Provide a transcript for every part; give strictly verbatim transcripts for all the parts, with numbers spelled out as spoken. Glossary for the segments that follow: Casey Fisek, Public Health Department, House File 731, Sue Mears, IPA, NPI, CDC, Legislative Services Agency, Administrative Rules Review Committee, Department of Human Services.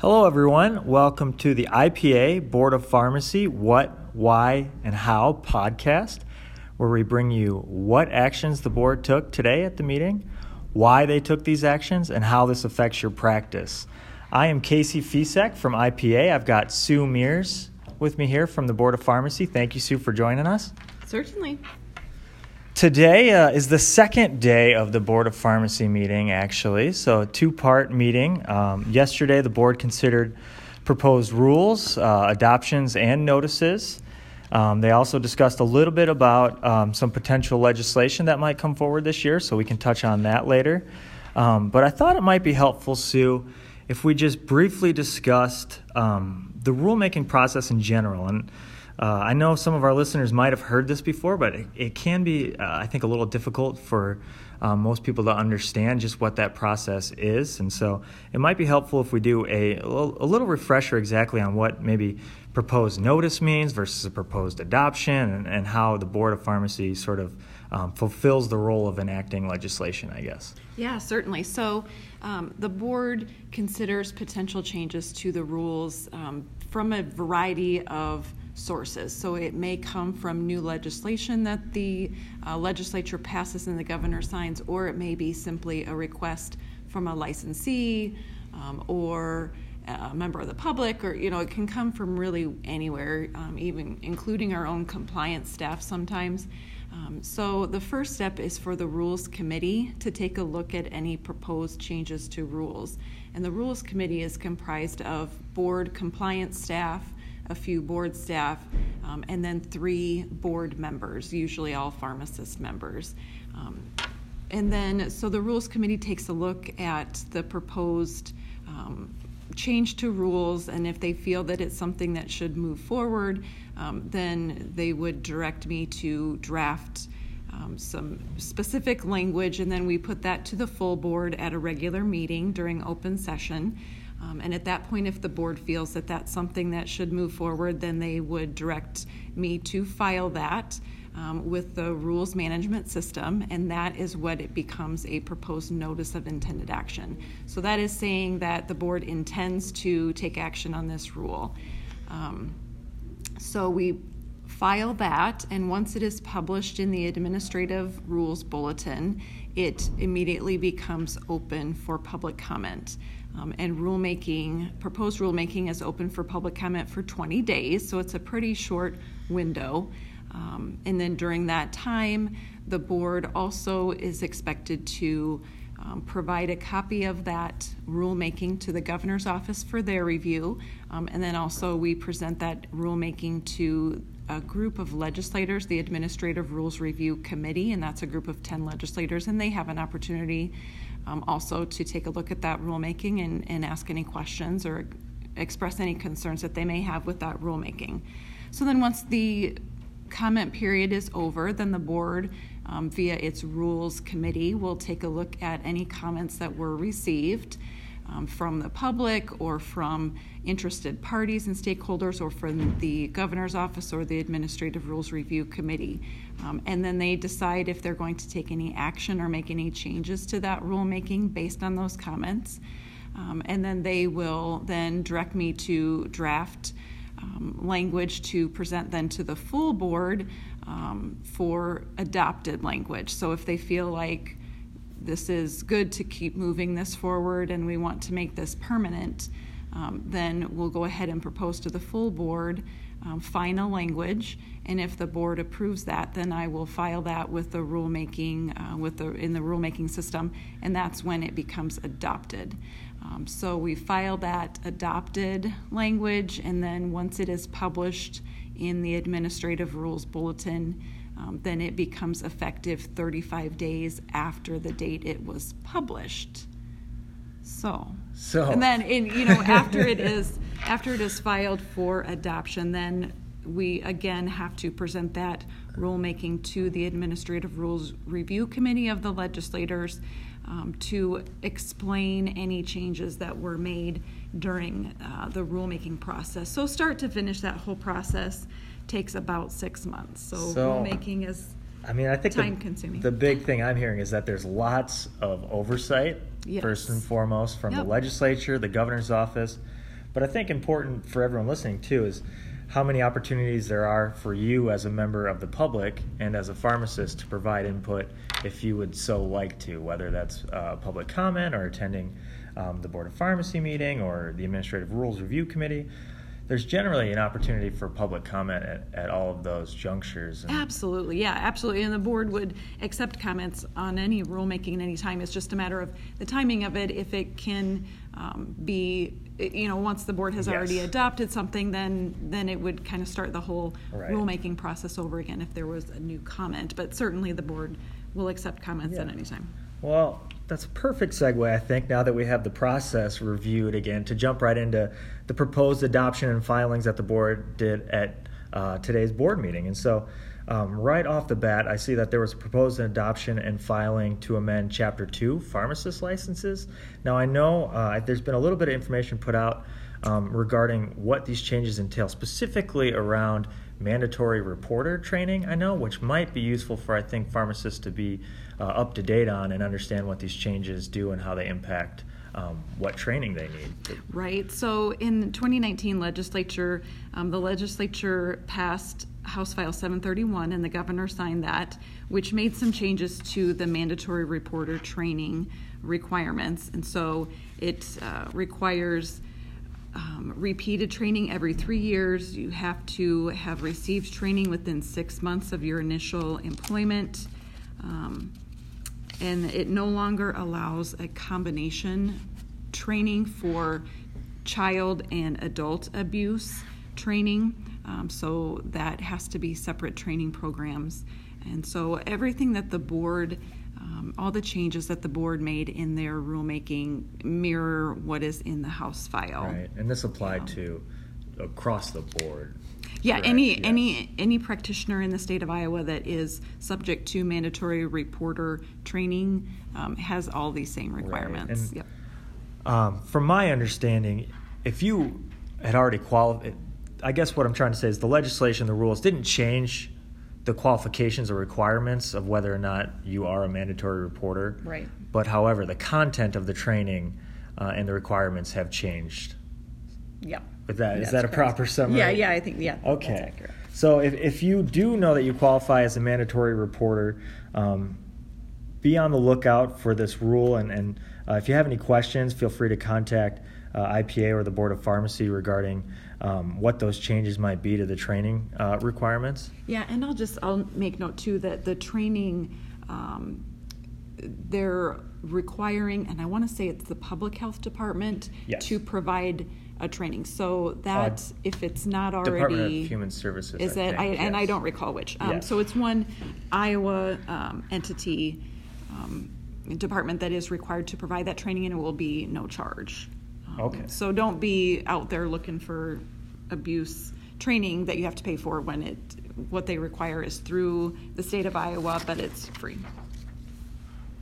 Hello everyone, welcome to the I P A Board of Pharmacy What, Why, and How podcast, where we bring you what actions the board took today at the meeting, why they took these actions, and how this affects your practice. I am Casey Fisek from I P A. I've got Sue Mears with me here from the Board of Pharmacy. Thank you, Sue, for joining us. Certainly. Today uh, is the second day of the Board of Pharmacy meeting, actually, so a two-part meeting. Um, yesterday, the board considered proposed rules, uh, adoptions, and notices. Um, they also discussed a little bit about um, some potential legislation that might come forward this year, so we can touch on that later. Um, but I thought it might be helpful, Sue, if we just briefly discussed um, the rulemaking process in general. And Uh, I know some of our listeners might have heard this before, but it, it can be, uh, I think, a little difficult for uh, most people to understand just what that process is. And so it might be helpful if we do a, a little refresher exactly on what maybe proposed notice means versus a proposed adoption and, and how the Board of Pharmacy sort of um, fulfills the role of enacting legislation, I guess. Yeah, certainly. So um, the board considers potential changes to the rules um, from a variety of sources. So it may come from new legislation that the uh, legislature passes and the governor signs, or it may be simply a request from a licensee um, or a member of the public, or, you know, it can come from really anywhere, um, even including our own compliance staff sometimes. Um, so the first step is for the Rules Committee to take a look at any proposed changes to rules. And the Rules Committee is comprised of board compliance staff, a few board staff, um, and then three board members, usually all pharmacist members. Um, and then, so the Rules Committee takes a look at the proposed um, change to rules, and if they feel that it's something that should move forward, um, then they would direct me to draft um, some specific language, and then we put that to the full board at a regular meeting during open session. Um, and at that point, if the board feels that that's something that should move forward, then they would direct me to file that um, with the rules management system, and that is what it becomes a proposed notice of intended action. So that is saying that the board intends to take action on this rule. Um, so we file that, and once it is published in the Administrative Rules Bulletin, it immediately becomes open for public comment. Um, and rulemaking, proposed rulemaking is open for public comment for twenty days, so it's a pretty short window. Um, and then during that time, the board also is expected to um, provide a copy of that rulemaking to the governor's office for their review. Um, and then also we present that rulemaking to a group of legislators, the Administrative Rules Review Committee, and that's a group of ten legislators, and they have an opportunity Um, also to take a look at that rulemaking and, and ask any questions or express any concerns that they may have with that rulemaking. So then once the comment period is over, then the board um, via its rules committee will take a look at any comments that were received um, from the public or from interested parties and stakeholders or from the governor's office or the Administrative Rules Review Committee. Um, and then they decide if they're going to take any action or make any changes to that rulemaking based on those comments. Um, and then they will then direct me to draft um, language to present then to the full board um, for adopted language. So if they feel like this is good to keep moving this forward and we want to make this permanent, um, then we'll go ahead and propose to the full board Um, final language, and if the board approves that, then I will file that with the rulemaking uh, with the in the rulemaking system, and that's when it becomes adopted. Um, so we file that adopted language, and then once it is published in the Administrative Rules Bulletin, um, then it becomes effective thirty-five days after the date it was published. So, so. And then, in, you know, after it is after it is filed for adoption, then we again have to present that rulemaking to the Administrative Rules Review Committee of the legislators um, to explain any changes that were made during uh, the rulemaking process. So, start to finish, that whole process takes about six months. So, so. rulemaking is. I mean, I think the, the big thing I'm hearing is that there's lots of oversight, yes. First and foremost, from yep. the legislature, the governor's office, But I think important for everyone listening too is how many opportunities there are for you as a member of the public and as a pharmacist to provide input if you would so like to, whether that's uh, public comment or attending um, the Board of Pharmacy meeting or the Administrative Rules Review Committee. There's generally an opportunity for public comment at, at all of those junctures. And absolutely, yeah, absolutely. And the board would accept comments on any rulemaking at any time. It's just a matter of the timing of it. If it can um, be, you know, once the board has yes. already adopted something, then then it would kind of start the whole right. rulemaking process over again if there was a new comment. But certainly the board will accept comments yeah. at any time. Well, that's a perfect segue, I think, now that we have the process reviewed again, to jump right into the proposed adoption and filings that the board did at uh, today's board meeting. And so um, right off the bat, I see that there was a proposed adoption and filing to amend Chapter two, pharmacist licenses. Now, I know uh, there's been a little bit of information put out um, regarding what these changes entail, specifically around mandatory reporter training, I know, which might be useful for, I think, pharmacists to be uh, up to date on and understand what these changes do and how they impact um, what training they need. Right. So in the twenty nineteen legislature, um, the legislature passed House File seven thirty-one, and the governor signed that, which made some changes to the mandatory reporter training requirements. And so it uh, requires Um, repeated training every three years. You have to have received training within six months of your initial employment. Um, and it no longer allows a combination training for child and adult abuse training. Um, so that has to be separate training programs. And so everything that the board Um, all the changes that the board made in their rulemaking mirror what is in the House file. Right, and this applied um, to across the board. Yeah, correct? any yes. any any practitioner in the state of Iowa that is subject to mandatory reporter training um, has all these same requirements. Right. And, yep. Um, from my understanding, if you had already qualified, I guess what I'm trying to say is the legislation, the rules didn't change the qualifications or requirements of whether or not you are a mandatory reporter. Right. But however, the content of the training uh, and the requirements have changed. Yeah. Is that, is that a proper summary? Yeah, yeah, I think, yeah. Okay. That's accurate. So if, if you do know that you qualify as a mandatory reporter, um, be on the lookout for this rule. And, and uh, if you have any questions, feel free to contact uh, I P A or the Board of Pharmacy regarding Um, what those changes might be to the training uh, requirements. Yeah, and I'll just I'll make note too that the training um, they're requiring, and I want to say it's the Public Health Department yes. to provide a training. So that uh, if it's not already Department of Human Services, is it? I, I, yes. And I don't recall which. Um, yes. So it's one Iowa um, entity um, department that is required to provide that training, and it will be no charge. Okay. So don't be out there looking for abuse training that you have to pay for when it what they require is through the state of Iowa, but it's free.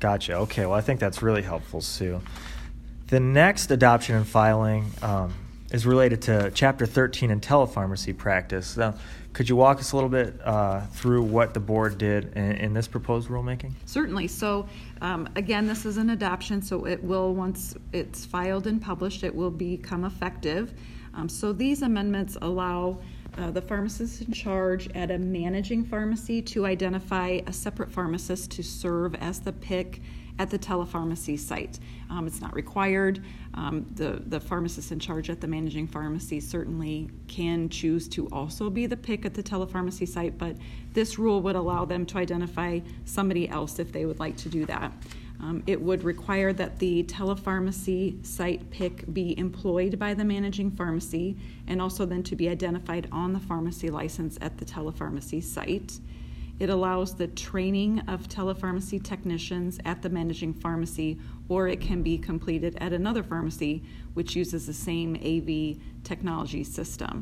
Gotcha. Okay. Well, I think that's really helpful, Sue. The next adoption and filing um, is related to Chapter thirteen and telepharmacy practice. Now, could you walk us a little bit uh, through what the board did in, in this proposed rulemaking? Certainly. So, um, again, this is an adoption, so it will, once it's filed and published, it will become effective. Um, so these amendments allow uh, the pharmacist in charge at a managing pharmacy to identify a separate pharmacist to serve as the P I C at the telepharmacy site. Um, it's not required. Um, the, the pharmacist in charge at the managing pharmacy certainly can choose to also be the P I C at the telepharmacy site, but this rule would allow them to identify somebody else if they would like to do that. Um, it would require that the telepharmacy site P I C be employed by the managing pharmacy and also then to be identified on the pharmacy license at the telepharmacy site. It allows the training of telepharmacy technicians at the managing pharmacy, or it can be completed at another pharmacy which uses the same A V technology system.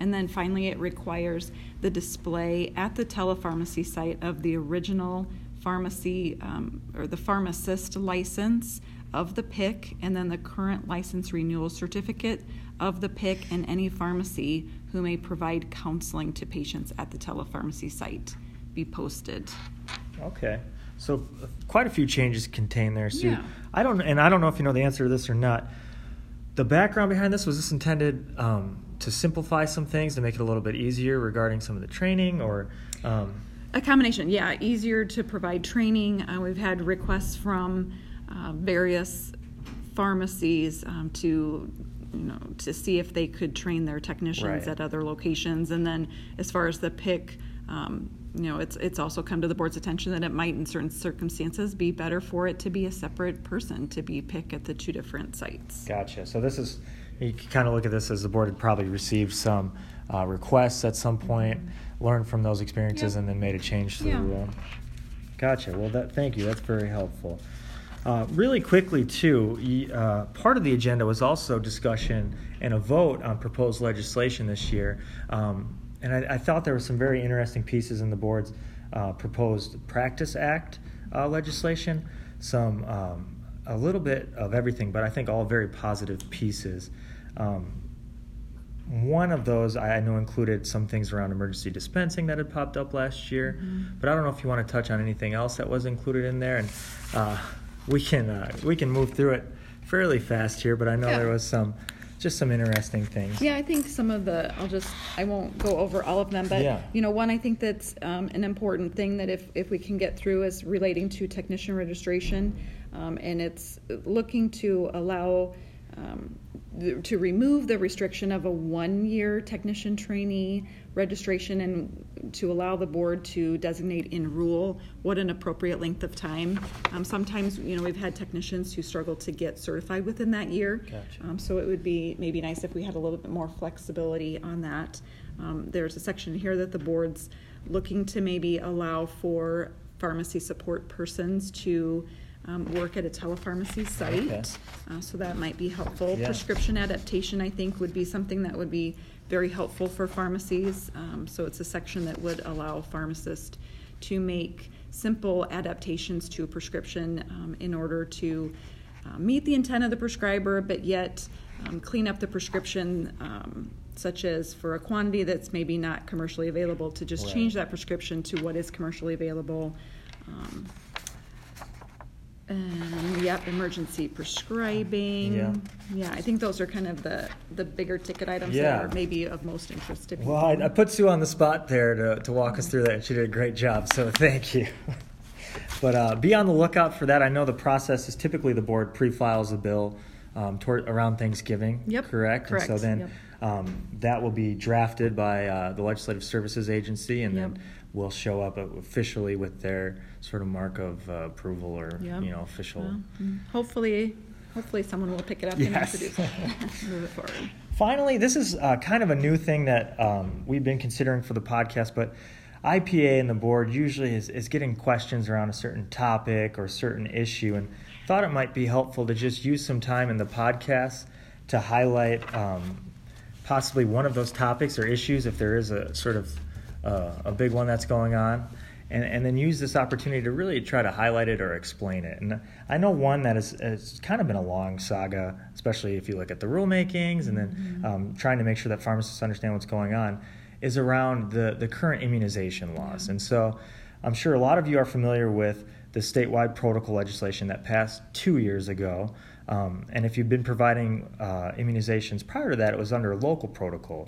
And then finally, it requires the display at the telepharmacy site of the original pharmacy um, or the pharmacist license of the P I C, and then the current license renewal certificate of the P I C and any pharmacy who may provide counseling to patients at the telepharmacy site be posted. Okay, so quite a few changes contained there, Sue. Yeah. I don't, and I don't know if you know the answer to this or not. The background behind this was this intended um, to simplify some things, to make it a little bit easier regarding some of the training or... Um, a combination, yeah, easier to provide training. Uh, we've had requests from uh, various pharmacies um, to... You know, to see if they could train their technicians right. at other locations. And then as far as the pick, um, you know, it's it's also come to the board's attention that it might in certain circumstances be better for it to be a separate person to be pick at the two different sites. Gotcha. So this is, you can kind of look at this as the board had probably received some uh, requests at some point, mm-hmm. learned from those experiences, yeah. and then made a change to yeah. the rule. Gotcha. Well, that thank you. That's very helpful. Uh, really quickly, too, uh, part of the agenda was also discussion and a vote on proposed legislation this year. Um, and I, I thought there were some very interesting pieces in the board's uh, proposed Practice Act uh, legislation, some um, a little bit of everything, but I think all very positive pieces. Um, One of those I know included some things around emergency dispensing that had popped up last year, mm-hmm. but I don't know if you want to touch on anything else that was included in there. And uh, we can uh, we can move through it fairly fast here, but I know yeah. there was some just some interesting things. Yeah, I think some of the I'll just I won't go over all of them, but yeah. you know, one I think that's um, an important thing that if if we can get through is relating to technician registration, um, and it's looking to allow. Um, to remove the restriction of a one-year technician trainee registration and to allow the board to designate in rule what an appropriate length of time. Um, sometimes, you know, we've had technicians who struggle to get certified within that year. Gotcha. Um, so it would be maybe nice if we had a little bit more flexibility on that. Um, there's a section here that the board's looking to maybe allow for pharmacy support persons to Um, work at a telepharmacy site, okay. uh, so that might be helpful. Yeah. Prescription adaptation, I think, would be something that would be very helpful for pharmacies. Um, so it's a section that would allow pharmacists to make simple adaptations to a prescription um, in order to uh, meet the intent of the prescriber, but yet um, clean up the prescription, um, such as for a quantity that's maybe not commercially available, to just right. change that prescription to what is commercially available. Um, Um, yep, emergency prescribing. Yeah. yeah, I think those are kind of the, the bigger ticket items yeah. that are maybe of most interest to people. Well, I, I put Sue on the spot there to, to walk us through that, and she did a great job, so thank you. But uh, be on the lookout for that. I know the process is typically the board pre-files a bill um, toward, around Thanksgiving, yep. correct? Correct. And so then yep. um, that will be drafted by uh, the Legislative Services Agency, and yep. then will show up officially with their sort of mark of uh, approval or yep. you know official. Well, hopefully, hopefully someone will pick it up yes. and introduce it. Move it forward. Finally, this is uh, kind of a new thing that um, we've been considering for the podcast, but I P A and the board usually is, is getting questions around a certain topic or a certain issue, and thought it might be helpful to just use some time in the podcast to highlight um, possibly one of those topics or issues if there is a sort of Uh, a big one that's going on, and, and then use this opportunity to really try to highlight it or explain it. And I know one that has, has kind of been a long saga, especially if you look at the rulemakings and then mm-hmm. um, trying to make sure that pharmacists understand what's going on, is around the, the current immunization laws. And so I'm sure a lot of you are familiar with the statewide protocol legislation that passed two years ago. Um, and if you've been providing uh, immunizations prior to that, it was under a local protocol.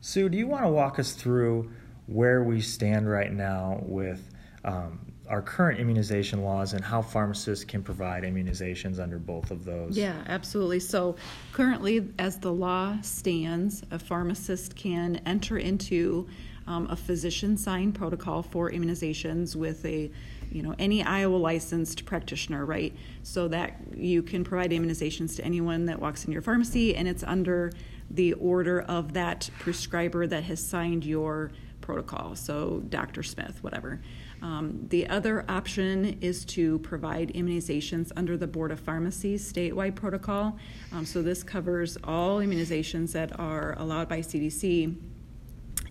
Sue, do you want to walk us through where we stand right now with um, our current immunization laws and how pharmacists can provide immunizations under both of those? Yeah, absolutely. So currently, as the law stands, a pharmacist can enter into um, a physician-signed protocol for immunizations with a, you know, any Iowa licensed practitioner, right? So that you can provide immunizations to anyone that walks in your pharmacy, and it's under the order of that prescriber that has signed your protocol, so Doctor Smith, whatever. Um, the other option is to provide immunizations under the Board of Pharmacy statewide protocol. Um, so this covers all immunizations that are allowed by C D C.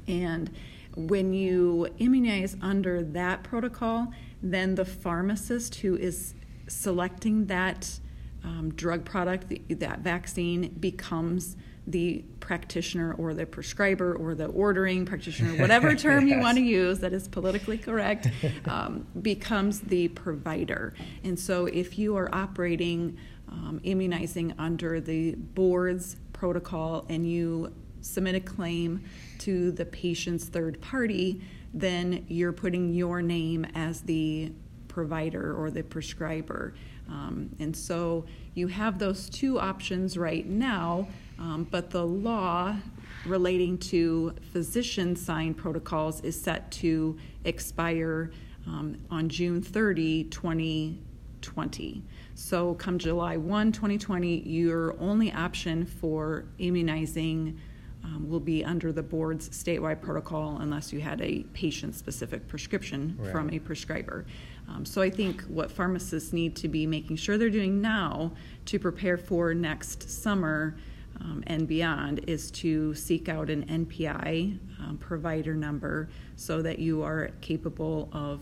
And when you immunize under that protocol, then the pharmacist who is selecting that um, drug product, the, that vaccine, becomes the practitioner or the prescriber or the ordering practitioner, whatever term yes. you want to use that is politically correct, um, becomes the provider. And so if you are operating um, immunizing under the board's protocol and you submit a claim to the patient's third party, then you're putting your name as the provider or the prescriber. Um, and so you have those two options right now, um, but the law relating to physician signed protocols is set to expire um, on June thirtieth, twenty twenty. So come July first, twenty twenty, your only option for immunizing um, will be under the board's statewide protocol unless you had a patient-specific prescription right. from a prescriber. Um, so I think what pharmacists need to be making sure they're doing now to prepare for next summer um, and beyond is to seek out an N P I um, provider number so that you are capable of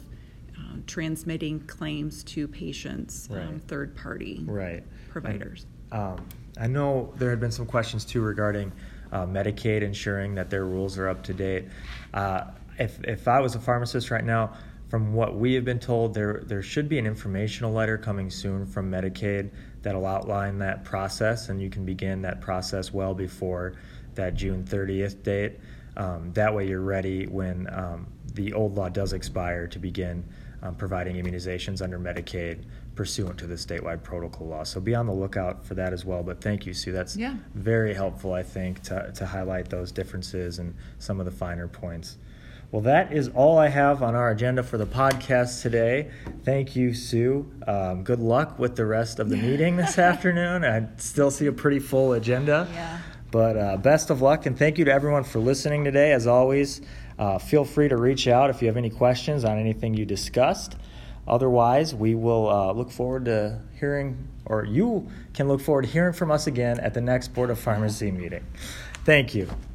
Um, transmitting claims to patients, right. um, third-party right. providers. And, um, I know there had been some questions too regarding uh, Medicaid, ensuring that their rules are up to date. Uh, if if I was a pharmacist right now, from what we have been told, there there should be an informational letter coming soon from Medicaid that'll outline that process, and you can begin that process well before that June thirtieth date. Um, that way, you're ready when um, the old law does expire to begin. Um, providing immunizations under Medicaid pursuant to the statewide protocol law. So be on the lookout for that as well. But thank you, Sue. That's yeah. very helpful, I think, to, to highlight those differences and some of the finer points. Well, that is all I have on our agenda for the podcast today. Thank you, Sue. Um, good luck with the rest of the meeting this afternoon. I still see a pretty full agenda. Yeah. But uh, best of luck, and thank you to everyone for listening today. As always, uh, feel free to reach out if you have any questions on anything you discussed. Otherwise, we will uh, look forward to hearing, or you can look forward to hearing from us again at the next Board of Pharmacy meeting. Thank you.